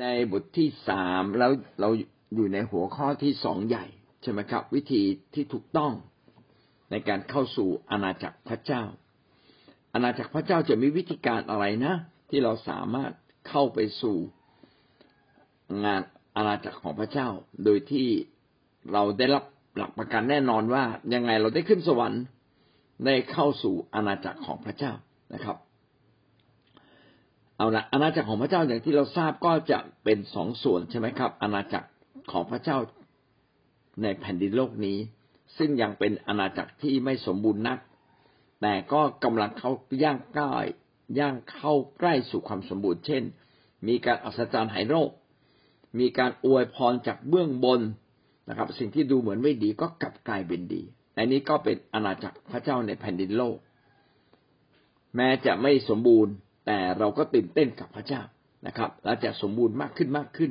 ในบทที่3แล้วเราอยู่ในหัวข้อที่2ใหญ่ใช่ไหมครับวิธีที่ถูกต้องในการเข้าสู่อาณาจักรพระเจ้าอาณาจักรพระเจ้าจะมีวิธีการอะไรนะที่เราสามารถเข้าไปสู่งานอาณาจักรของพระเจ้าโดยที่เราได้รับหลักประกันแน่นอนว่ายังไงเราได้ขึ้นสวรรค์ได้เข้าสู่อาณาจักรของพระเจ้านะครับเอาละอาณาจักรของพระเจ้าอย่างที่เราทราบก็จะเป็น2ส่วนใช่ไหมครับอาณาจักรของพระเจ้าในแผ่นดินโลกนี้ซึ่งยังเป็นอาณาจักรที่ไม่สมบูรณ์นักแต่ก็กำลังเข้าย่างเข้าใกล้สู่ความสมบูรณ์เช่นมีการอัศจรรย์หายโรคมีการอวยพรจากเบื้องบนนะครับสิ่งที่ดูเหมือนไม่ดีก็กลับกลายเป็นดีอันนี้ก็เป็นอาณาจักรพระเจ้าในแผ่นดินโลกแม้จะไม่สมบูรณ์แต่เราก็ตื่นเต้นกับพระเจ้านะครับและจะสมบูรณ์มากขึ้น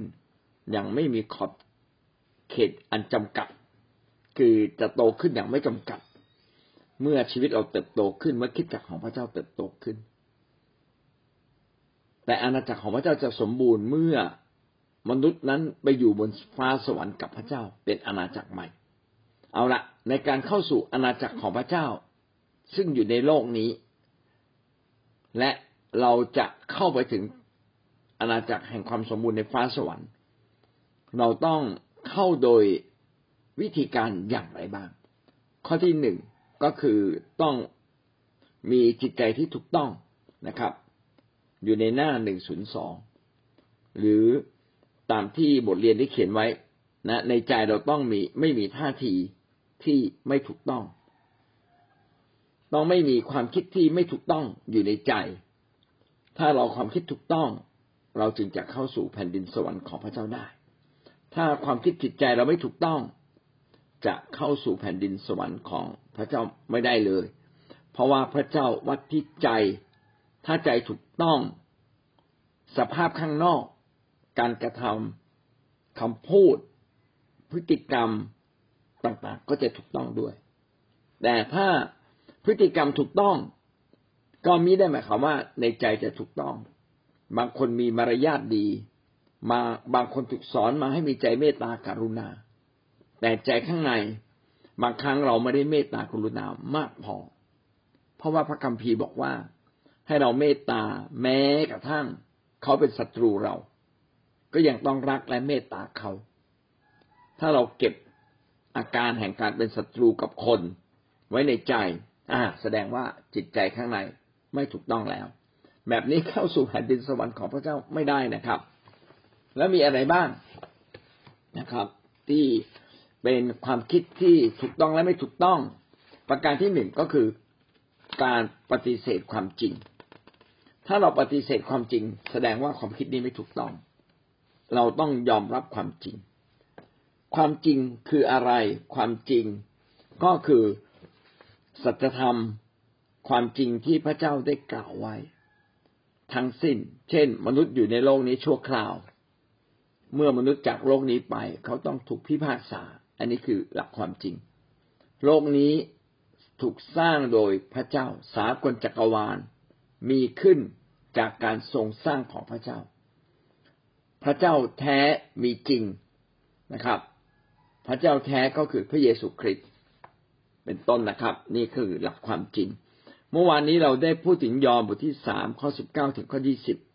ยังไม่มีขอบเขตอันจำกัดคือจะโตขึ้นอย่างไม่จำกัดเมื่อชีวิตเราเติบโตขึ้นเมื่อคิดจักรของพระเจ้าเติบโตขึ้นแต่อาณาจักรของพระเจ้าจะสมบูรณ์เมื่อมนุษย์นั้นไปอยู่บนฟ้าสวรรค์กับพระเจ้าเป็นอาณาจักรใหม่เอาละในการเข้าสู่อาณาจักรของพระเจ้าซึ่งอยู่ในโลกนี้และเราจะเข้าไปถึงอาณาจักรแห่งความสมบูรณ์ในฟ้าสวรรค์เราต้องเข้าโดยวิธีการอย่างไรบ้างข้อที่1ก็คือต้องมีจิตใจที่ถูกต้องนะครับอยู่ในหน้า102หรือตามที่บทเรียนได้เขียนไว้นะในใจเราต้องไม่มีท่าทีที่ไม่ถูกต้องไม่มีความคิดที่ไม่ถูกต้องอยู่ในใจถ้าเราความคิดถูกต้องเราจึงจะเข้าสู่แผ่นดินสวรรค์ของพระเจ้าได้ถ้าความคิดจิตใจเราไม่ถูกต้องจะเข้าสู่แผ่นดินสวรรค์ของพระเจ้าไม่ได้เลยเพราะว่าพระเจ้าวัดที่ใจถ้าใจถูกต้องสภาพข้างนอกการกระทำคำพูดพฤติกรรมต่างๆก็จะถูกต้องด้วยแต่ถ้าพฤติกรรมถูกต้องก็มิได้หมายความว่าในใจจะถูกต้องบางคนมีมารยาทดีมาบางคนถูกสอนมาให้มีใจเมตตากรุณาแต่ใจข้างในบางครั้งเราไม่ได้เมตตากรุณามากพอเพราะว่าพระคัมภีร์บอกว่าให้เราเมตตาแม้กระทั่งเขาเป็นศัตรูเราก็ยังต้องรักและเมตตาเขาถ้าเราเก็บอาการแห่งการเป็นศัตรูกับคนไว้ในใจแสดงว่าจิตใจข้างในไม่ถูกต้องแล้วแบบนี้เข้าสู่แผ่นดินสวรรค์ของพระเจ้าไม่ได้นะครับแล้วมีอะไรบ้างนะครับที่เป็นความคิดที่ถูกต้องและไม่ถูกต้องประการที่1ก็คือการปฏิเสธความจริงถ้าเราปฏิเสธความจริงแสดงว่าความคิดนี้ไม่ถูกต้องเราต้องยอมรับความจริงความจริงคืออะไรความจริงก็คือสัจธรรมความจริงที่พระเจ้าได้กล่าวไว้ทั้งสิ้นเช่นมนุษย์อยู่ในโลกนี้ชั่วคราวเมื่อมนุษย์จากโลกนี้ไปเขาต้องถูกพิพากษาอันนี้คือหลักความจริงโลกนี้ถูกสร้างโดยพระเจ้าสากลจักรวาลมีขึ้นจากการทรงสร้างของพระเจ้าพระเจ้าแท้มีจริงนะครับพระเจ้าแท้ก็คือพระเยซูคริสต์เป็นต้นนะครับนี่คือหลักความจริงเมื่อวานนี้เราได้พูดถึงยอห์นบทที่3ข้อ19ถึงข้อ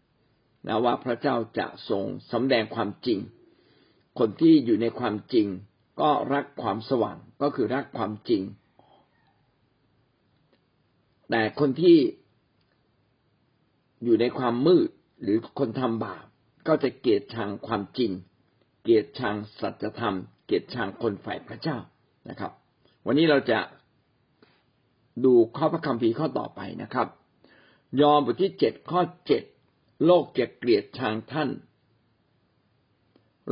20นะว่าพระเจ้าจะทรงสำแดงความจริงคนที่อยู่ในความจริงก็รักความสว่างก็คือรักความจริงแต่คนที่อยู่ในความมืดหรือคนทำบาปก็จะเกลียดชังความจริงเกลียดชังสัจธรรมเกลียดชังคนฝ่ายพระเจ้านะครับวันนี้เราจะดูข้อพระคัมภีร์ข้อต่อไปนะครับยอห์นบทที่7ข้อ7โลกจะเกลียดชังท่าน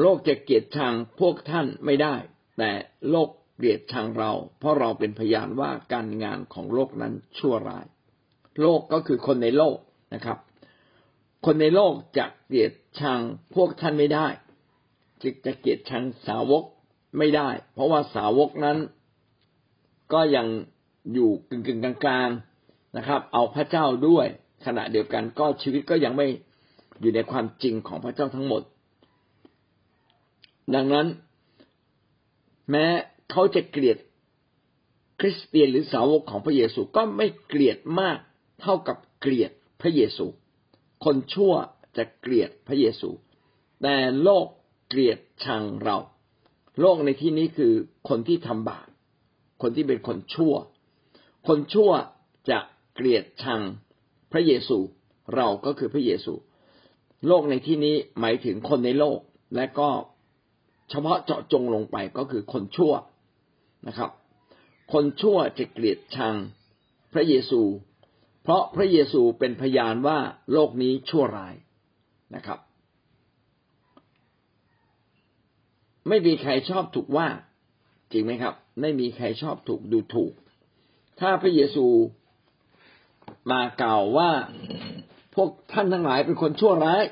โลกจะเกลียดชังพวกท่านไม่ได้แต่โลกเกลียดชังเราเพราะเราเป็นพยานว่าการงานของโลกนั้นชั่วร้ายโลกก็คือคนในโลกนะครับคนในโลกจะเกลียดชังพวกท่านไม่ได้จึงจะเกลียดชังสาวกไม่ได้เพราะว่าสาวกนั้นก็ยังอยู่กึ่งกลางนะครับเอาพระเจ้าด้วยขณะเดียวกันก็ชีวิตก็ยังไม่อยู่ในความจริงของพระเจ้าทั้งหมด ดังนั้นแม้เขาจะเกลียดคริสเตียนหรือสาวกของพระเยซูก็ไม่เกลียดมากเท่ากับเกลียดพระเยซูคนชั่วจะเกลียดพระเยซูแต่โลกเกลียดชังเราโลกในที่นี้คือคนที่ทำบาปคนที่เป็นคนชั่วคนชั่วจะเกลียดชังพระเยซูเราก็คือพระเยซูโลกในที่นี้หมายถึงคนในโลกและก็เฉพาะเจาะจงลงไปก็คือคนชั่วนะครับคนชั่วจะเกลียดชังพระเยซูเพราะพระเยซูเป็นพยานว่าโลกนี้ชั่วร้ายนะครับไม่มีใครชอบถูกว่าจริงไหมครับไม่มีใครชอบถูกดูถูกถ้าพระเยซูมากล่าวว่าพวกท่านทั้งหลายเป็นคนชั่วร้าย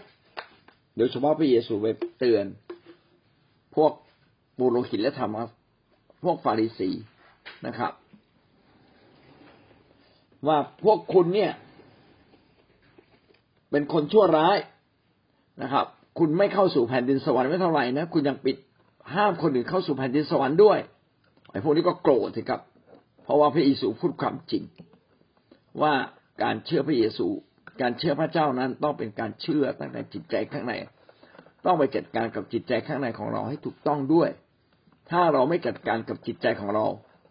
โดยเฉพาะพระเยซูไปเตือนพวกปุโรหิตและธรรมพวกฟาริสีนะครับว่าพวกคุณเนี่ยเป็นคนชั่วร้ายนะครับคุณไม่เข้าสู่แผ่นดินสวรรค์ไม่เท่าไหร่นะคุณยังปิดห้ามคนอื่นเข้าสู่แผ่นดินสวรรค์ด้วยไอ้พวกนี้ก็โกรธสิครับเพราะว่าพระเยซูพูดความจริงว่าการเชื่อพระเยซูการเชื่อพระเจ้านั้นต้องเป็นการเชื่อตั้งแต่จิตใจข้างในต้องไปจัดการกับจิตใจข้างในของเราให้ถูกต้องด้วยถ้าเราไม่จัดการกับจิตใจของเรา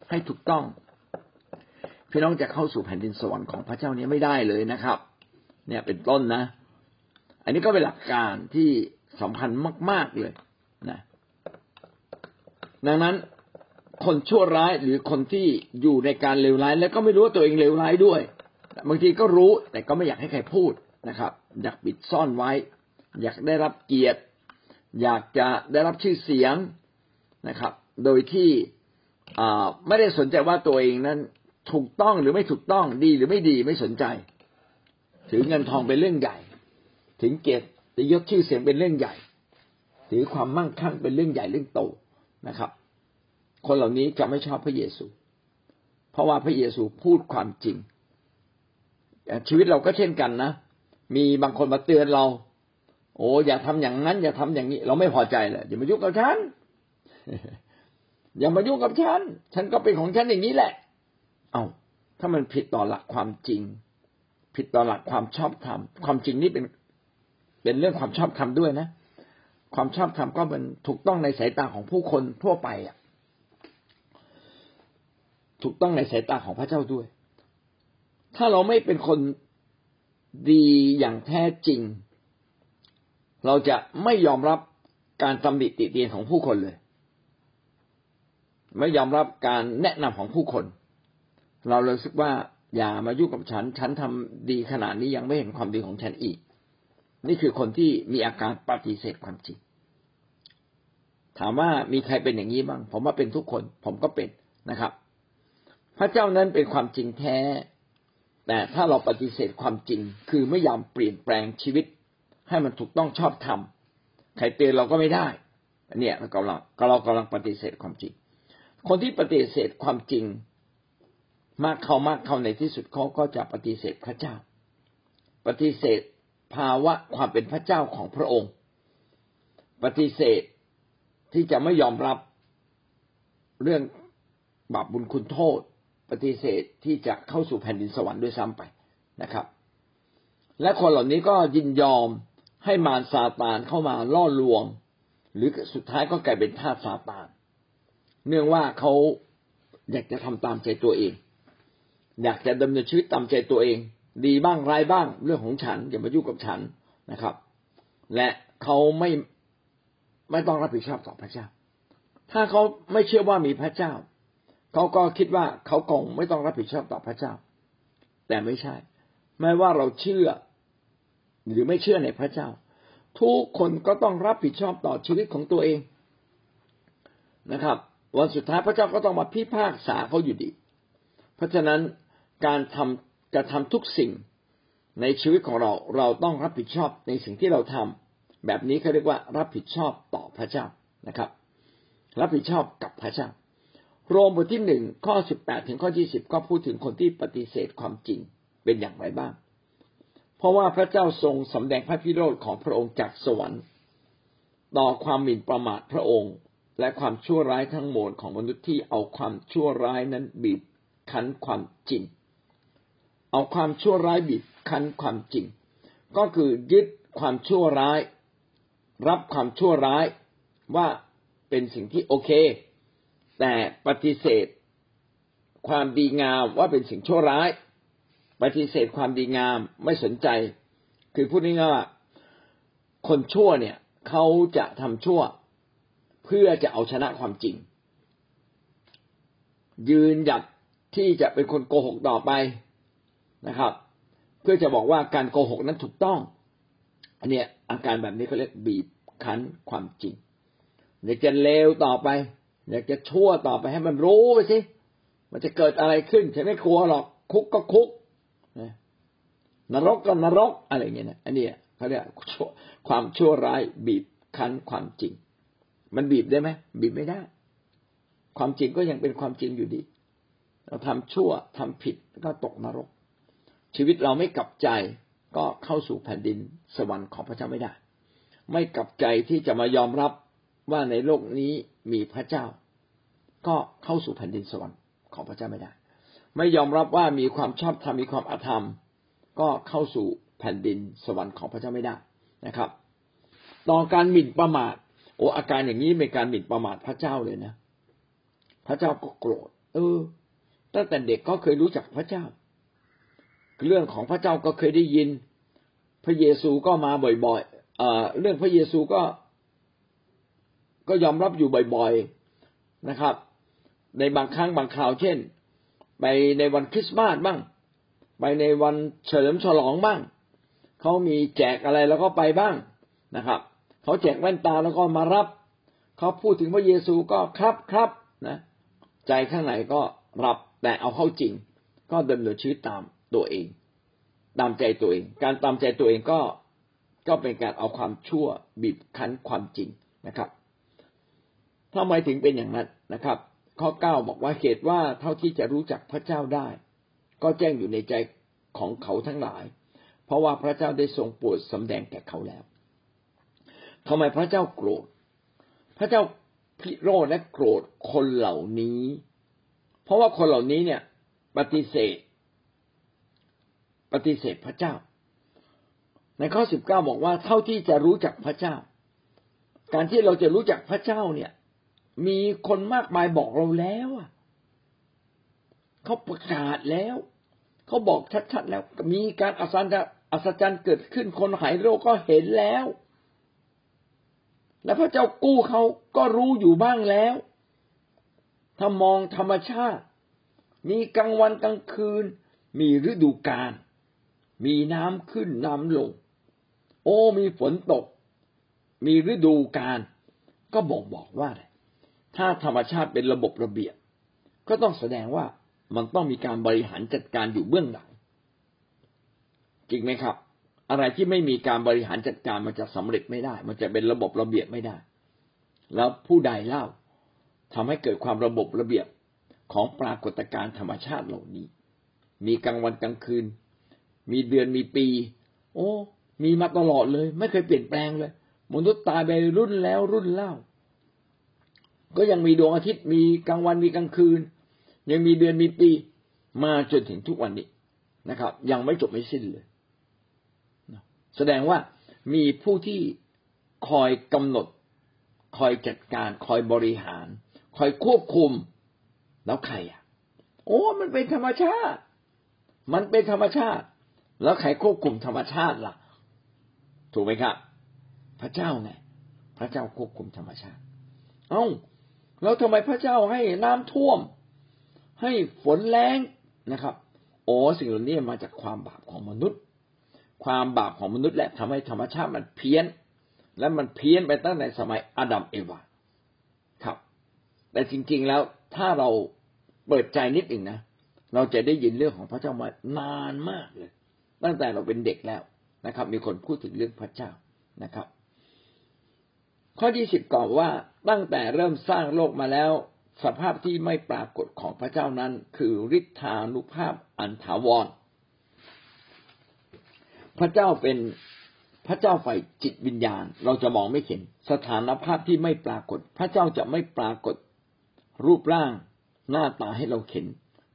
ให้ถูกต้องพี่น้องจะเข้าสู่แผ่นดินสวรรค์ของพระเจ้านี้ไม่ได้เลยนะครับเนี่ยเป็นต้นนะอันนี้ก็เป็นหลักการที่สำคัญมากๆเลยนะดังนั้นคนชั่วร้ายหรือคนที่อยู่ในการเลวร้ายแล้วก็ไม่รู้ว่าตัวเองเลวร้ายด้วยบางทีก็รู้แต่ก็ไม่อยากให้ใครพูดนะครับอยากปิดซ่อนไว้อยากได้รับเกียรติอยากจะได้รับชื่อเสียงนะครับโดยที่ไม่ได้สนใจว่าตัวเองนั้นถูกต้องหรือไม่ถูกต้องดีหรือไม่ดีไม่สนใจถือเงินทองเป็นเรื่องใหญ่ถึงเกียรติจะยกชื่อเสียงเป็นเรื่องใหญ่ถือความมั่งคั่งเป็นเรื่องใหญ่เรื่องโตนะครับคนเหล่านี้จะไม่ชอบพระเยซูเพราะว่าพระเยซูพูดความจริงชีวิตเราก็เช่นกันนะมีบางคนมาเตือนเราโอ้อย่าทำอย่างนั้นอย่าทำอย่างนี้เราไม่พอใจเลยอย่ามายุ่งกับฉันอย่ามายุ่งกับฉันฉันก็เป็นของฉันอย่างนี้แหละถ้ามันผิดต่อหลักความจริงผิดต่อหลักความชอบธรรมความจริงนี่เป็นเรื่องความชอบธรรมด้วยนะความชอบธรรมก็เป็นถูกต้องในสายตาของผู้คนทั่วไปอ่ะถูกต้องในสายตาของพระเจ้าด้วยถ้าเราไม่เป็นคนดีอย่างแท้จริงเราจะไม่ยอมรับการตำหนิติเตียนของผู้คนเลยไม่ยอมรับการแนะนำของผู้คนเราเลยรู้สึกว่าอย่ามายุ่งกับฉันฉันทำดีขนาดนี้ยังไม่เห็นความดีของฉันอีกนี่คือคนที่มีอาการปฏิเสธความจริงถามว่ามีใครเป็นอย่างนี้บ้างผมว่าเป็นทุกคนผมก็เป็นนะครับพระเจ้านั้นเป็นความจริงแท้แต่ถ้าเราปฏิเสธความจริงคือไม่ยอมเปลี่ยนแปลงชีวิตให้มันถูกต้องชอบธรรมใครเตือนเราก็ไม่ได้เนี่ยเรากำลังปฏิเสธความจริงคนที่ปฏิเสธความจริงมากเข้าในที่สุดเขาก็จะปฏิเสธพระเจ้าปฏิเสธภาวะความเป็นพระเจ้าของพระองค์ปฏิเสธที่จะไม่ยอมรับเรื่องบาปบุญคุณโทษปฏิเสธที่จะเข้าสู่แผ่นดินสวรรค์ด้วยซ้ำไปนะครับและคนเหล่านี้ก็ยินยอมให้มารซาตานเข้ามาล่อลวงหรือสุดท้ายก็กลายเป็นทาสซาตานเนื่องว่าเขาอยากจะทำตามใจตัวเองอยากจะดำเนินชีวิตตามใจตัวเองดีบ้างร้ายบ้างเรื่องของฉันอย่ามายุ่งกับฉันนะครับและเขาไม่ต้องรับผิดชอบต่อพระเจ้าถ้าเขาไม่เชื่อว่ามีพระเจ้าเขาก็คิดว่าเขาคงไม่ต้องรับผิดชอบต่อพระเจ้าแต่ไม่ใช่ไม่ว่าเราเชื่อหรือไม่เชื่อในพระเจ้าทุกคนก็ต้องรับผิดชอบต่อชีวิตของตัวเองนะครับวันสุดท้ายพระเจ้าก็ต้องมาพิพากษาเขาอยู่ดีเพราะฉะนั้นการกระทำทุกสิ่งในชีวิตของเราต้องรับผิดชอบในสิ่งที่เราทำแบบนี้เขาเรียกว่ารับผิดชอบต่อพระเจ้านะครับรับผิดชอบกับพระเจ้าโรมบทที่1ข้อ18ถึงข้อ20ก็พูดถึงคนที่ปฏิเสธความจริงเป็นอย่างไรบ้างเพราะว่าพระเจ้าทรงสำแดงพระพิโรธของพระองค์จากสวรรค์ ต่อความหมิ่นประมาทพระองค์และความชั่วร้ายทั้งหมดของมนุษย์ที่เอาความชั่วร้ายนั้นบีบคั้นความจริงเอาความชั่วร้ายบีบคั้นความจริงก็คือยึดความชั่วร้ายรับความชั่วร้ายว่าเป็นสิ่งที่โอเคแต่ปฏิเสธความดีงามว่าเป็นสิ่งชั่วร้ายปฏิเสธความดีงามไม่สนใจคือพูดง่ายๆว่าคนชั่วเนี่ยเขาจะทำชั่วเพื่อจะเอาชนะความจริงยืนหยัดที่จะเป็นคนโกหกต่อไปนะครับเพื่อจะบอกว่าการโกหกนั้นถูกต้องอันเนี้ยอาการแบบนี้เขาเรียกบีบคั้นความจริงอยากจะเลวต่อไปอยากจะชั่วต่อไปให้มันรู้ไปสิมันจะเกิดอะไรขึ้นฉันไม่กลัวหรอกคุกก็คุกนรกก็นรกอะไรอย่างเงี้ยนะอันนี้เขาเรียกความชั่วร้ายบีบคั้นความจริงมันบีบได้ไหมบีบไม่ได้ความจริงก็ยังเป็นความจริงอยู่ดีเราทำชั่วทำผิดก็ตกนรกชีวิตเราไม่กลับใจก็เข้าสู่แผ่นดินสวรรค์ของพระเจ้าไม่ได้ไม่กลับใจที่จะมายอมรับว่าในโลกนี้มีพระเจ้าก็เข้าสู่แผ่นดินสวรรค์ของพระเจ้าไม่ได้ไม่ยอมรับว่ามีความชอบธรรมมีความอธรรมก็เข้าสู่แผ่นดินสวรรค์ของพระเจ้าไม่ได้นะครับต่อการหมิ่นประมาทโอ้อาการอย่างนี้เป็นการหมิ่นประมาทพระเจ้าเลยนะพระเจ้าก็โกรธตั้งแต่เด็กก็เคยรู้จักพระเจ้าเรื่องของพระเจ้าก็เคยได้ยินพระเยซูก็มาบ่อยๆเรื่องพระเยซูก็ยอมรับอยู่บ่อยๆนะครับในบางครั้งบางคราวเช่นไปในวันคริสต์มาสบ้างไปในวันเฉลิมฉลองบ้างเขามีแจกอะไรแล้วก็ไปบ้างนะครับเขาแจกแว่นตาแล้วก็มารับเขาพูดถึงพระเยซูก็ครับนะใจข้างในก็รับแต่เอาเข้าจริงก็ดำเนินชีวิตตามตัวเองตามใจตัวเองการตามใจตัวเองก็เป็นการเอาความชั่วบีบคั้นความจริงนะครับทำไมถึงเป็นอย่างนั้นนะครับข้อ9บอกว่าเหตุว่าเท่าที่จะรู้จักพระเจ้าได้ก็แจ้งอยู่ในใจของเขาทั้งหลายเพราะว่าพระเจ้าได้ทรงโปรดสำแดงแก่เขาแล้วทำไมพระเจ้าโกรธพระเจ้าพิโรธและโกรธคนเหล่านี้เพราะว่าคนเหล่านี้เนี่ยปฏิเสธพระเจ้าในข้อ19บอกว่าเท่าที่จะรู้จักพระเจ้าการที่เราจะรู้จักพระเจ้าเนี่ยมีคนมากมายบอกเราแล้วเขาประกาศแล้วเขาบอกชัดๆแล้วมีการอัศจรรย์เกิดขึ้นคนหายโรคก็เห็นแล้วและพระเจ้ากู้เขาก็รู้อยู่บ้างแล้วถ้ามองธรรมชาติมีกลางวันกลางคืนมีฤดูกาลมีน้ำขึ้นน้ำลงมีฝนตกมีฤดูกาลก็บอกว่าถ้าธรรมชาติเป็นระบบระเบียบก็ต้องแสดงว่ามันต้องมีการบริหารจัดการอยู่เบื้องหลังจริงไหมครับอะไรที่ไม่มีการบริหารจัดการมันจะสำเร็จไม่ได้มันจะเป็นระบบระเบียบไม่ได้แล้วผู้ใดเล่าทำให้เกิดความระบบระเบียบของปรากฏการณ์ธรรมชาติเหล่านี้มีกลางวันกลางคืนมีเดือนมีปีมีมาตลอดเลยไม่เคยเปลี่ยนแปลงเลยมนุษย์ตายไปรุ่นแล้วรุ่นเล่าก็ยังมีดวงอาทิตย์มีกลางวันมีกลางคืนยังมีเดือนมีปีมาจนถึงทุกวันนี้นะครับยังไม่จบไม่สิ้นเลยแสดงว่ามีผู้ที่คอยกำหนดคอยจัดการคอยบริหารคอยควบคุมแล้วใครมันเป็นธรรมชาติมันเป็นธรรมชาติแล้วใครควบคุมธรรมชาติล่ะถูกไหมครับพระเจ้าไงพระเจ้าควบคุมธรรมชาติแล้วทำไมพระเจ้าให้น้ำท่วมให้ฝนแล้งนะครับสิ่งเหล่านี้มาจากความบาปของมนุษย์ความบาปของมนุษย์แหละทำให้ธรรมชาติมันเพี้ยนและมันเพี้ยนไปตั้งแต่สมัยอาดัมเอวาครับแต่จริงๆแล้วถ้าเราเปิดใจนิดหนึ่งนะเราจะได้ยินเรื่องของพระเจ้ามานานมากเลยตั้งแต่เราเป็นเด็กแล้วนะครับมีคนพูดถึงเรื่องพระเจ้านะครับข้อที่10กล่าวว่าตั้งแต่เริ่มสร้างโลกมาแล้วสภาพที่ไม่ปรากฏของพระเจ้านั้นคือฤทธานุภาพอันถาวรพระเจ้าเป็น พระเจ้าฝ่ายจิตวิญญาณเราจะมองไม่เห็นสถานภาพที่ไม่ปรากฏพระเจ้าจะไม่ปรากฏรูปร่างหน้าตาให้เราเห็น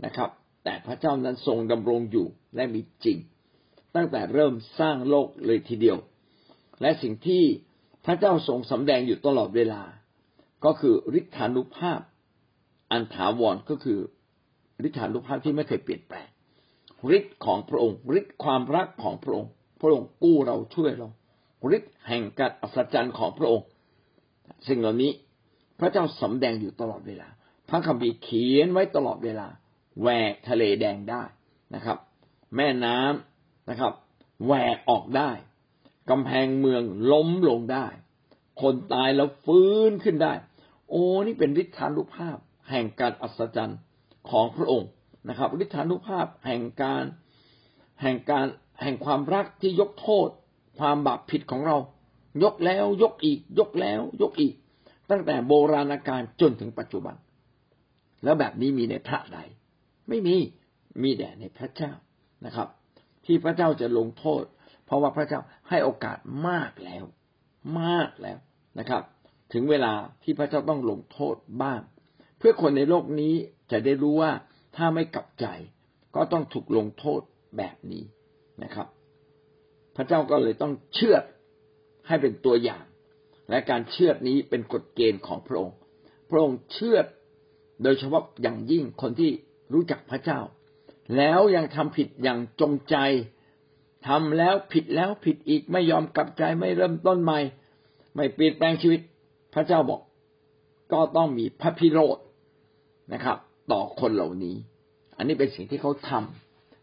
นะครับแต่พระเจ้านั้นทรงดำรงอยู่และมีจริงตั้งแต่เริ่มสร้างโลกเลยทีเดียวและสิ่งที่พระเจ้าทรงสำแดงอยู่ตลอดเวลาก็คือฤทธานุภาพอันถาวรก็คือฤทธานุภาพที่ไม่เคยเปลี่ยนแปลงฤทธิ์ของพระองค์ฤทธิ์ความรักของพระองค์พระองค์กู้เราช่วยเราฤทธิ์แห่งการอัศจรรย์ของพระองค์สิ่งเหล่านี้พระเจ้าสำแดงอยู่ตลอดเวลาพระคัมภีร์เขียนไว้ตลอดเวลาแหวกทะเลแดงได้นะครับแม่น้ำนะครับแหวกออกได้กำแพงเมืองล้มลงได้คนตายแล้วฟื้นขึ้นได้โอ้นี่เป็นฤทธานุภาพแห่งการอัศจรรย์ของพระองค์นะครับฤทธานุภาพแห่งความรักที่ยกโทษความบาปผิดของเรายกแล้วยกอีกยกแล้วยกอีกตั้งแต่โบราณกาลจนถึงปัจจุบันแล้วแบบนี้มีในพระใดไม่มีแต่ในพระเจ้านะครับที่พระเจ้าจะลงโทษเพราะว่าพระเจ้าให้โอกาสมากแล้วนะครับถึงเวลาที่พระเจ้าต้องลงโทษบ้างเพื่อคนในโลกนี้จะได้รู้ว่าถ้าไม่กลับใจก็ต้องถูกลงโทษแบบนี้นะครับพระเจ้าก็เลยต้องเชือดให้เป็นตัวอย่างและการเชือดนี้เป็นกฎเกณฑ์ของพระองค์พระองค์เชือดโดยเฉพาะอย่างยิ่งคนที่รู้จักพระเจ้าแล้วยังทำผิดอย่างจงใจทำแล้วผิดอีกไม่ยอมกลับใจไม่เริ่มต้นใหม่ไม่เปลี่ยนแปลงชีวิตพระเจ้าบอกก็ต้องมีพระพิโรธนะครับต่อคนเหล่านี้อันนี้เป็นสิ่งที่เขาทำ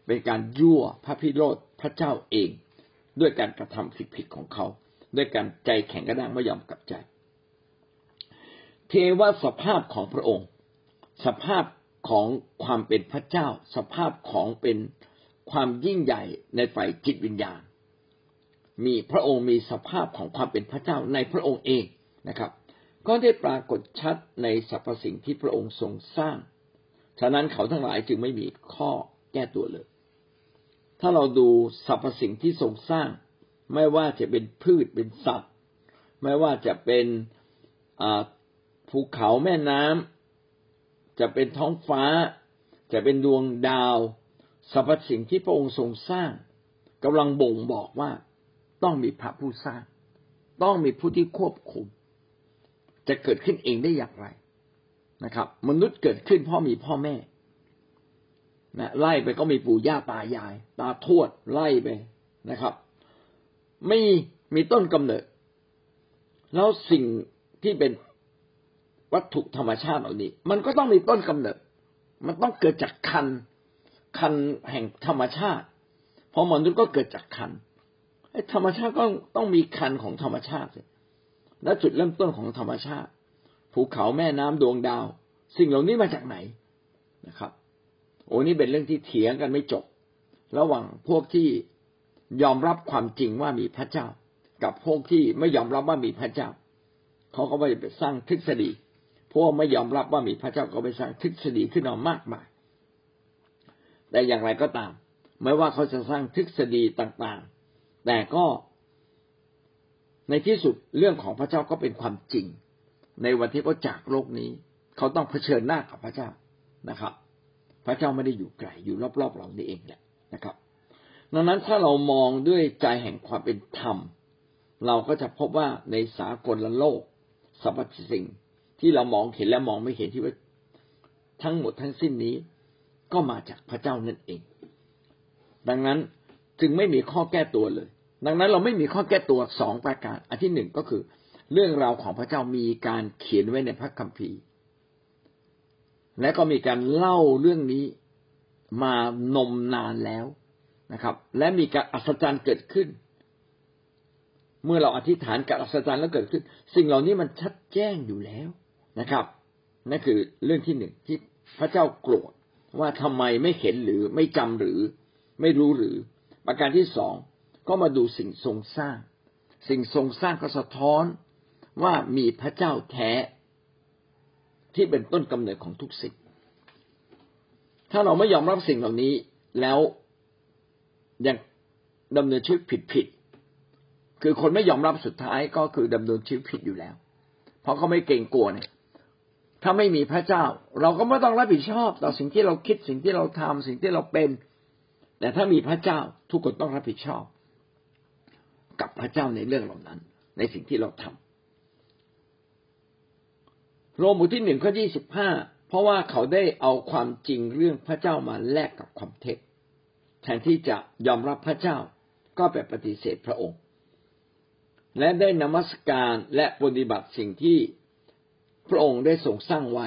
เป็นการยั่วพระพิโรธพระเจ้าเองด้วยการกระทำผิดของเขาด้วยการใจแข็งกระด้างไม่ยอมกลับใจเทวสภาพของพระองค์สภาพของความเป็นพระเจ้าสภาพของเป็นความยิ่งใหญ่ในฝ่ายจิตวิญญาณมีพระองค์มีสภาพของความเป็นพระเจ้าในพระองค์เองนะครับก็ได้ปรากฏชัดในสรรพสิ่งที่พระองค์ทรงสร้างฉะนั้นเขาทั้งหลายจึงไม่มีข้อแก้ตัวเลยถ้าเราดูสรรพสิ่งที่ทรงสร้างไม่ว่าจะเป็นพืชเป็นสัตว์ไม่ว่าจะเป็นภูเขาแม่น้ำจะเป็นท้องฟ้าจะเป็นดวงดาวสรรพสิ่งที่พระองค์ทรงสร้างกำลังบ่งบอกว่าต้องมีพระผู้สร้างต้องมีผู้ที่ควบคุมจะเกิดขึ้นเองได้อย่างไรนะครับมนุษย์เกิดขึ้นเพราะมีพ่อแม่นะไล่ไปก็มีปู่ย่าตายายตาทวดไล่ไปนะครับมีต้นกำเนิดแล้วสิ่งที่เป็นวัตถุธรรมชาติเหล่านี้มันก็ต้องมีต้นกำเนิดมันต้องเกิดจากคันแห่งธรรมชาติเพราะมนุษย์ก็เกิดจากคันธรรมชาติก็ต้องมีคันของธรรมชาติและจุดเริ่มต้นของธรรมชาติภูเขาแม่น้ำดวงดาวสิ่งเหล่านี้มาจากไหนนะครับโอ้นี่เป็นเรื่องที่เถียงกันไม่จบระหว่างพวกที่ยอมรับความจริงว่ามีพระเจ้ากับพวกที่ไม่ยอมรับว่ามีพระเจ้าเขาก็ไปสร้างทฤษฎีพวกไม่ยอมรับว่ามีพระเจ้าก็ไปสร้างทฤษฎีขึ้นมามากมายแต่อย่างไรก็ตามไม่ว่าเขาจะสร้างทฤษฎีต่างๆแต่ก็ในที่สุดเรื่องของพระเจ้าก็เป็นความจริงในวันที่เขาจากโลกนี้เขาต้องเผชิญหน้ากับพระเจ้านะครับพระเจ้าไม่ได้อยู่ไกลอยู่รอบๆเรานี่เองแหละนะครับดังนั้นถ้าเรามองด้วยใจแห่งความเป็นธรรมเราก็จะพบว่าในสากลโลกสรรพสิ่งที่เรามองเห็นและมองไม่เห็นที่ว่าทั้งหมดทั้งสิ้นนี้ก็มาจากพระเจ้านั่นเองดังนั้นจึงไม่มีข้อแก้ตัวเลยดังนั้นเราไม่มีข้อแก้ตัว2ประการอันที่1ก็คือเรื่องราวของพระเจ้ามีการเขียนไว้ในพระคัมภีร์และก็มีการเล่าเรื่องนี้มานมนานแล้วนะครับและมีการอัศจรรย์เกิดขึ้นเมื่อเราอธิษฐานการอัศจรรย์แล้วเกิดขึ้นสิ่งเหล่านี้มันชัดแจ้งอยู่แล้วนะครับนั่นคือเรื่องที่1ที่พระเจ้าโกรธว่าทำไมไม่เห็นหรือไม่จำหรือไม่รู้หรือประการที่2ก็มาดูสิ่งทรงสร้างสิ่งทรงสร้างก็สะท้อนว่ามีพระเจ้าแท้ที่เป็นต้นกำเนิดของทุกสิ่งถ้าเราไม่ยอมรับสิ่งเหล่านี้แล้วยังดำเนินชีวิตผิด คือคนไม่ยอมรับสุดท้ายก็คือดำเนินชีวิตผิดอยู่แล้วเพราะเขาไม่เกรงกลัวเนี่ยถ้าไม่มีพระเจ้าเราก็ไม่ต้องรับผิดชอบต่อสิ่งที่เราคิดสิ่งที่เราทำสิ่งที่เราเป็นแต่ถ้ามีพระเจ้าทุกคนต้องรับผิดชอบกับพระเจ้าในเรื่องเหล่านั้นในสิ่งที่เราทำโรมบทที่1 ข้อ 25เพราะว่าเขาได้เอาความจริงเรื่องพระเจ้ามาแลกกับความเท็จแทนที่จะยอมรับพระเจ้าก็ไปปฏิเสธพระองค์และได้นมัสการและปฏิบัติสิ่งที่พระองค์ได้ทรงสร้างไว้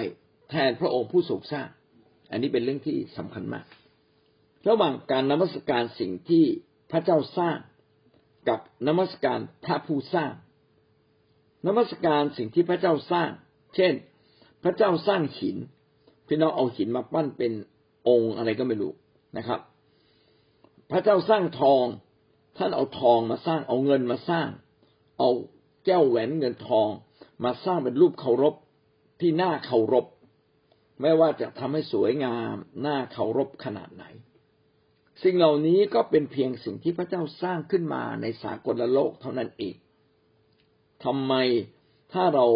แทนพระองค์ผู้ทรงสร้างอันนี้เป็นเรื่องที่สำคัญมากระหว่างการนมัสการสิ่งที่พระเจ้าสร้างกับนมัสการพระผู้สร้างนมัสการสิ่งที่พระเจ้าสร้างเช่นพระเจ้าสร้างหินพี่น้องเอาหินมาปั้นเป็นองค์อะไรก็ไม่รู้นะครับพระเจ้าสร้างทองท่านเอาทองมาสร้างเอาเงินมาสร้างเอาแก้วแหวนเงินทองมาสร้างเป็นรูปเคารพที่น่าเคารพไม่ว่าจะทำให้สวยงามน่าเคารพขนาดไหนสิ่งเหล่านี้ก็เป็นเพียงสิ่งที่พระเจ้าสร้างขึ้นมาในสากลโลกเท่านั้นเองทำไมถ้าเรา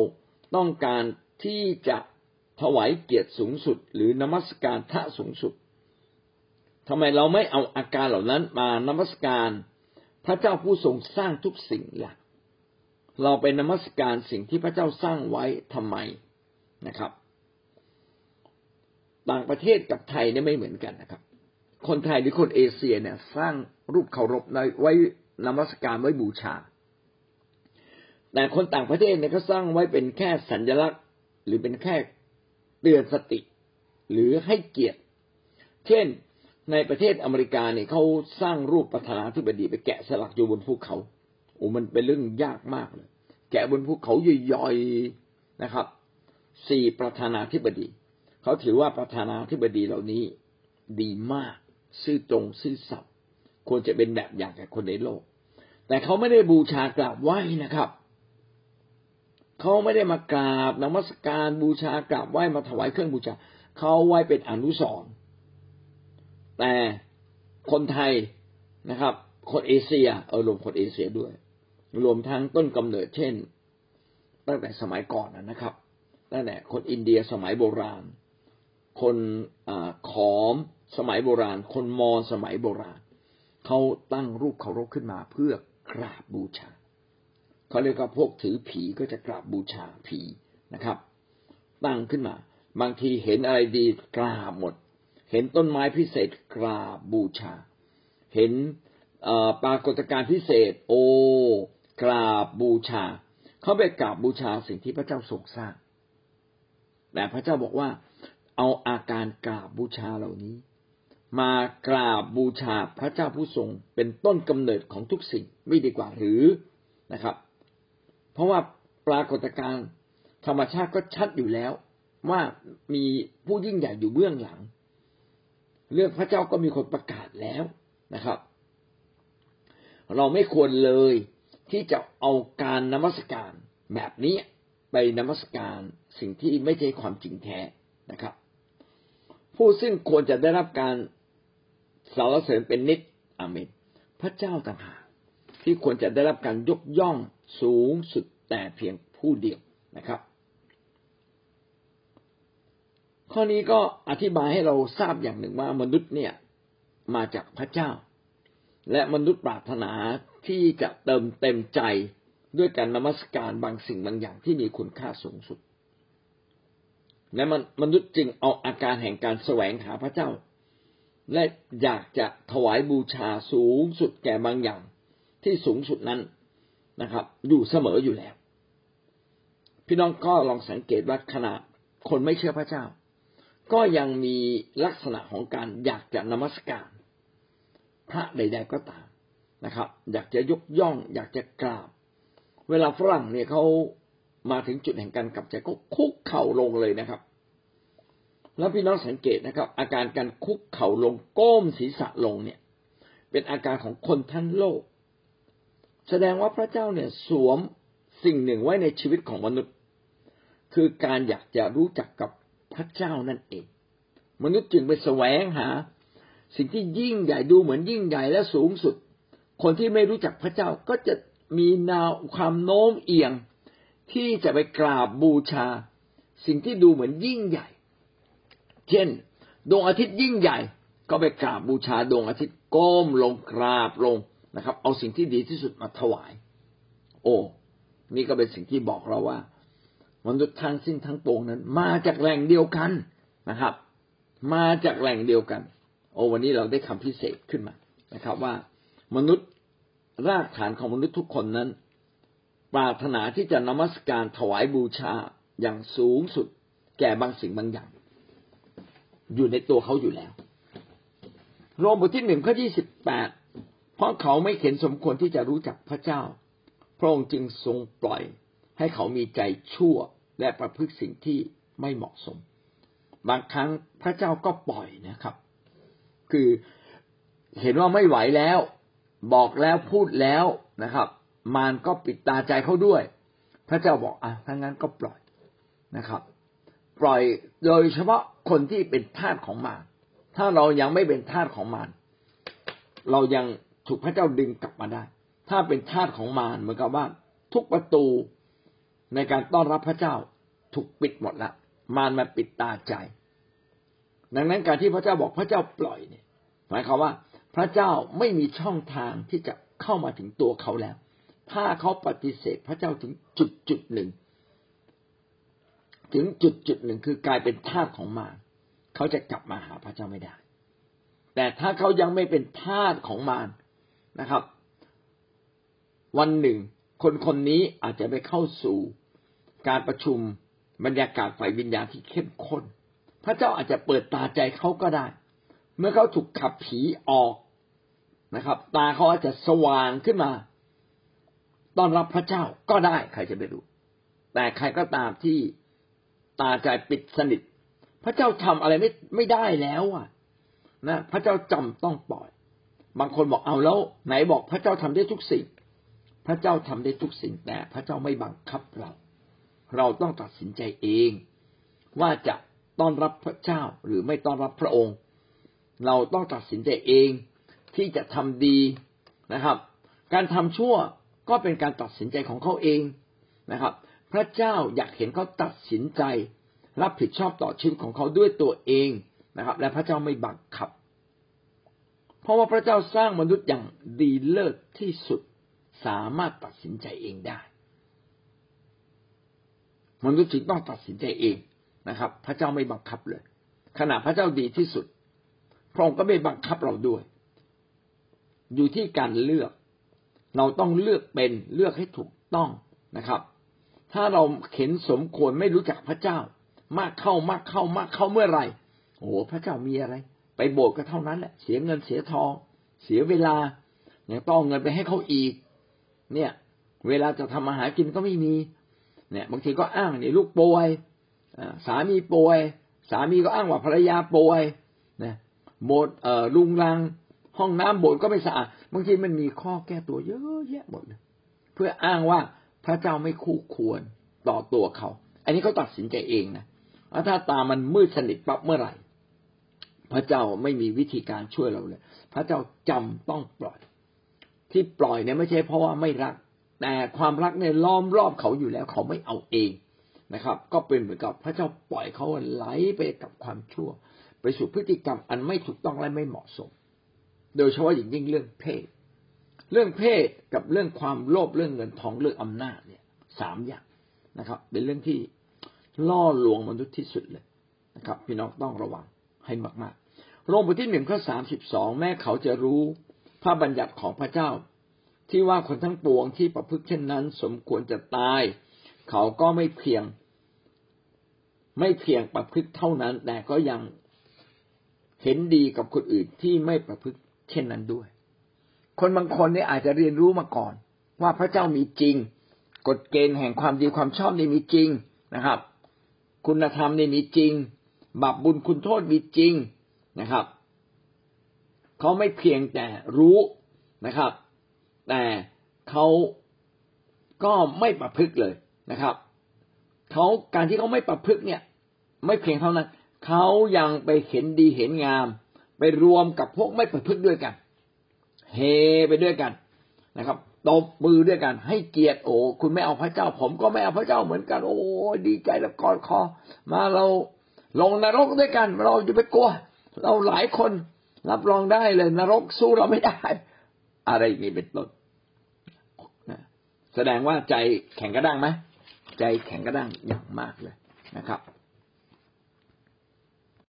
ต้องการที่จะถวายเกียรติสูงสุดหรือนมัสการพระสูงสุดทำไมเราไม่เอาอาการเหล่านั้นมานมัสการพระเจ้าผู้ทรงสร้างทุกสิ่งล่ะเราไปนมัสการสิ่งที่พระเจ้าสร้างไว้ทำไมนะครับต่างประเทศกับไทยเนี่ยไม่เหมือนกันนะครับคนไทยหรือคนเอเชียเนี่ยสร้างรูปเคารพไว้นมัสการไว้บูชาแต่คนต่างประเทศเนี่ยก็สร้างไว้เป็นแค่สัญลักษณ์หรือเป็นแค่เตือนสติหรือให้เกียรติเช่นในประเทศอเมริกาเนี่ยเขาสร้างรูปประธานาธิบดีไปแกะสลักอยู่บนภูเขาโอ้มันเป็นเรื่องยากมากเลยแกะบนภูเขาย่อยๆนะครับ4ประธานาธิบดีเขาถือว่าประธานาธิบดีเหล่านี้ดีมากซื่อตรงซื่อสัตย์ควรจะเป็นแบบอย่างแก่คนในโลกแต่เขาไม่ได้บูชากราบไหว้นะครับเขาไม่ได้มากราบนมัสการบูชากราบไหว้มาถวายเครื่องบูชาเขาไหว้เป็นอนุสรณ์แต่คนไทยนะครับคนเอเชียรวมคนเอเชียด้วยรวมทั้งต้นกำเนิดเช่นตั้งแต่สมัยก่อนนะครับตั้งแต่คนอินเดียสมัยโบราณคนขอมสมัยโบราณคนมอญสมัยโบราณเขาตั้งรูปเคารพขึ้นมาเพื่อกราบบูชาเขาเรียกว่าพวกถือผีก็จะกราบบูชาผีนะครับตั้งขึ้นมาบางทีเห็นอะไรดีกราบหมดเห็นต้นไม้พิเศษกราบบูชาเห็นปรากฏการณ์พิเศษโอกราบบูชาเขาไปกราบบูชาสิ่งที่พระเจ้าทรงสร้างแต่พระเจ้าบอกว่าเอาอาการกราบบูชาเหล่านี้มากราบบูชาพระเจ้าผู้ทรงเป็นต้นกำเนิดของทุกสิ่งไม่ดีกว่าหรือนะครับเพราะว่าปรากฏการณ์ธรรมชาติก็ชัดอยู่แล้วว่ามีผู้ยิ่งใหญ่อยู่เบื้องหลังเรื่องพระเจ้าก็มีคนประกาศแล้วนะครับเราไม่ควรเลยที่จะเอาการนมัสการแบบนี้ไปนมัสการสิ่งที่ไม่ใช่ความจริงแท้นะครับผู้ซึ่งควรจะได้รับการสรรเสริญเป็นนิจอาเมนพระเจ้าต่างหากที่ควรจะได้รับการยกย่องสูงสุดแต่เพียงผู้เดียวนะครับข้อนี้ก็อธิบายให้เราทราบอย่างหนึ่งว่ามนุษย์เนี่ยมาจากพระเจ้าและมนุษย์ปรารถนาที่จะเติมเต็มใจด้วยการนมัสการบางสิ่งบางอย่างที่มีคุณค่าสูงสุดและมนุษย์จึงเอาอาการแห่งการแสวงหาพระเจ้าและอยากจะถวายบูชาสูงสุดแก่บางอย่างที่สูงสุดนั้นนะครับอยู่เสมออยู่แล้วพี่น้องก็ลองสังเกตว่าขณะคนไม่เชื่อพระเจ้าก็ยังมีลักษณะของการอยากจะนมัสการพระใดๆก็ตามนะครับอยากจะยกย่องอยากจะกราบเวลาฝรั่งเนี่ยเขามาถึงจุดแห่งการกลับใจก็คุกเข่าลงเลยนะครับแล้วพี่น้องสังเกตนะครับอาการการคุกเข่าลงก้มศีรษะลงเนี่ยเป็นอาการของคนทั้งโลกแสดงว่าพระเจ้าเนี่ยสวมสิ่งหนึ่งไว้ในชีวิตของมนุษย์คือการอยากจะรู้จักกับพระเจ้านั่นเองมนุษย์จึงไปแสวงหาสิ่งที่ยิ่งใหญ่ดูเหมือนยิ่งใหญ่และสูงสุดคนที่ไม่รู้จักพระเจ้าก็จะ มีแนวความโน้มเอียงที่จะไปกราบบูชาสิ่งที่ดูเหมือนยิ่งใหญ่เช่นดวงอาทิตย์ยิ่งใหญ่ก็ไปกราบบูชาดวงอาทิตย์ก้มลงกราบลงนะครับเอาสิ่งที่ดีที่สุดมาถวายโอ้นี่ก็เป็นสิ่งที่บอกเราว่ามนุษย์ทั้งสิ้นทั้งปวงนั้นมาจากแหล่งเดียวกันนะครับมาจากแหล่งเดียวกันโอ้วันนี้เราได้คำพิเศษขึ้นมานะครับว่ามนุษย์รากฐานของมนุษย์ทุกคนนั้นปรารถนาที่จะนมัสการถวายบูชาอย่างสูงสุดแก่บางสิ่งบางอย่างอยู่ในตัวเขาอยู่แล้วโรมบทที่1ข้อที่18เพราะเขาไม่เห็นสมควรที่จะรู้จักพระเจ้าพระองค์จึงทรงปล่อยให้เขามีใจชั่วและประพฤติสิ่งที่ไม่เหมาะสมบางครั้งพระเจ้าก็ปล่อยนะครับคือเห็นว่าไม่ไหวแล้วบอกแล้วพูดแล้วนะครับมารก็ปิดตาใจเขาด้วยพระเจ้าบอกอ่ะถ้างั้นก็ปล่อยนะครับปล่อยโดยเฉพาะคนที่เป็นทาสของมารถ้าเรายังไม่เป็นทาสของมารเรายังถูกพระเจ้าดึงกลับมาได้ถ้าเป็นทาสของมารเหมือนกับว่าทุกประตูในการต้อนรับพระเจ้าถูกปิดหมดละมารมาปิดตาใจดังนั้นการที่พระเจ้าบอกพระเจ้าปล่อยเนี่ยหมายความว่าพระเจ้าไม่มีช่องทางที่จะเข้ามาถึงตัวเขาแล้วถ้าเขาปฏิเสธพระเจ้าถึงจุดหนึ่งถึงจุดหนึ่งคือกลายเป็นทาสของมารเขาจะกลับมาหาพระเจ้าไม่ได้แต่ถ้าเขายังไม่เป็นทาสของมารนะครับวันหนึ่งคนนี้อาจจะไปเข้าสู่การประชุมบรรยากาศฝ่ายวิญญาณที่เข้มข้นพระเจ้าอาจจะเปิดตาใจเขาก็ได้เมื่อเขาถูกขับผีออกนะครับตาเขาอาจจะสว่างขึ้นมาต้อนรับพระเจ้าก็ได้ใครจะไปรู้แต่ใครก็ตามที่ตาใจปิดสนิทพระเจ้าทำอะไรไม่ได้แล้วอ่ะนะพระเจ้าจำต้องปล่อยบางคนบอกเอาแล้วไหนบอกพระเจ้าทำได้ทุกสิ่งพระเจ้าทำได้ทุกสิ่งแต่พระเจ้าไม่บังคับเราต้องตัดสินใจเองว่าจะต้อนรับพระเจ้าหรือไม่ต้อนรับพระองค์เราต้องตัดสินใจเองที่จะทำดีนะครับการทำชั่วก็เป็นการตัดสินใจของเขาเองนะครับพระเจ้าอยากเห็นเขาตัดสินใจรับผิดชอบต่อชีวิตของเขาด้วยตัวเองนะครับและพระเจ้าไม่บังคับเพราะว่าพระเจ้าสร้างมนุษย์อย่างดีเลิศที่สุดสามารถตัดสินใจเองได้มนุษย์จึงต้องตัดสินใจเองนะครับพระเจ้าไม่บังคับเลยขณะพระเจ้าดีที่สุดพระองค์ก็ไม่บังคับเราด้วยอยู่ที่การเลือกเราต้องเลือกเป็นเลือกให้ถูกต้องนะครับถ้าเราเห็นสมควรไม่รู้จักพระเจ้ามากเข้าเมื่อไหร่โอ้พระเจ้ามีอะไรไปโบสถ์ก็เท่านั้นแหละเสียเงินเสียทองเสียเวลายังต้องเงินไปให้เขาอีกเนี่ยเวลาจะทำอาหารกินก็ไม่มีเนี่ยบางทีก็อ้างเนี่ยลูกป่วยสามีป่วยสามีก็อ้างว่าภรรยาป่วยนะโบสถ์รุงรังห้องน้ำโบสถ์ก็ไม่สะอาดบางทีมันมีข้อแก้ตัวเยอะแยะหมดเลยเพื่ออ้างว่าพระเจ้าไม่คู่ควรต่อตัวเขาอันนี้เขาตัดสินใจเองนะถ้าตามันมืดสนิทปั๊บเมื่อไหร่พระเจ้าไม่มีวิธีการช่วยเราเลยพระเจ้าจำต้องปล่อยที่ปล่อยเนี่ยไม่ใช่เพราะว่าไม่รักแต่ความรักเนี่ยล้อมรอบเขาอยู่แล้วเขาไม่เอาเองนะครับก็เป็นเหมือนกับพระเจ้าปล่อยเขาไหลไปกับความชั่วไปสู่พฤติกรรมอันไม่ถูกต้องและไม่เหมาะสมโดยเฉพาะอย่างยิ่งเรื่องเพศกับเรื่องความโลภเรื่องเงินทองเรื่องอำนาจเนี่ย3อย่างนะครับเป็นเรื่องที่ล่อลวงมนุษย์ที่สุดเลยนะครับพี่น้องต้องระวังให้มากๆโรมบทที่1ข้อ32แม้เขาจะรู้พระบัญญัติของพระเจ้าที่ว่าคนทั้งปวงที่ประพฤติเช่นนั้นสมควรจะตายเขาก็ไม่เพียงประพฤติเท่านั้นแต่ก็ยังเห็นดีกับคนอื่นที่ไม่ประพฤติเช่นนั้นด้วยคนบางคนเนี่ยอาจจะเรียนรู้มาก่อนว่าพระเจ้ามีจริงกฎเกณฑ์แห่งความดีความชอบนี่มีจริงนะครับคุณธรรมนี่มีจริงบาปบุญคุณโทษมีจริงนะครับเขาไม่เพียงแต่รู้นะครับแต่เขาก็ไม่ประพฤติเลยนะครับเขาการที่เขาไม่ประพฤติเนี่ยไม่เพียงเท่านั้นเขายังไปเห็นดีเห็นงามไปรวมกับพวกไม่ประพฤติด้วยกันเฮไปด้วยกันนะครับ ตบมือด้วยกันให้เกียรติโอ้คุณไม่เอาพระเจ้าผมก็ไม่เอาพระเจ้าเหมือนกันโอ้ดีใจแล้วกอดคอมาเราลงนรกด้วยกันเราจะไปกลัวเราหลายคนรับรองได้เลยนรกสู้เราไม่ได้อะไรอย่างนี้เป็นต้นแสดงว่าใจแข็งกระด้างไหมใจแข็งกระด้างอย่างมากเลยนะครับ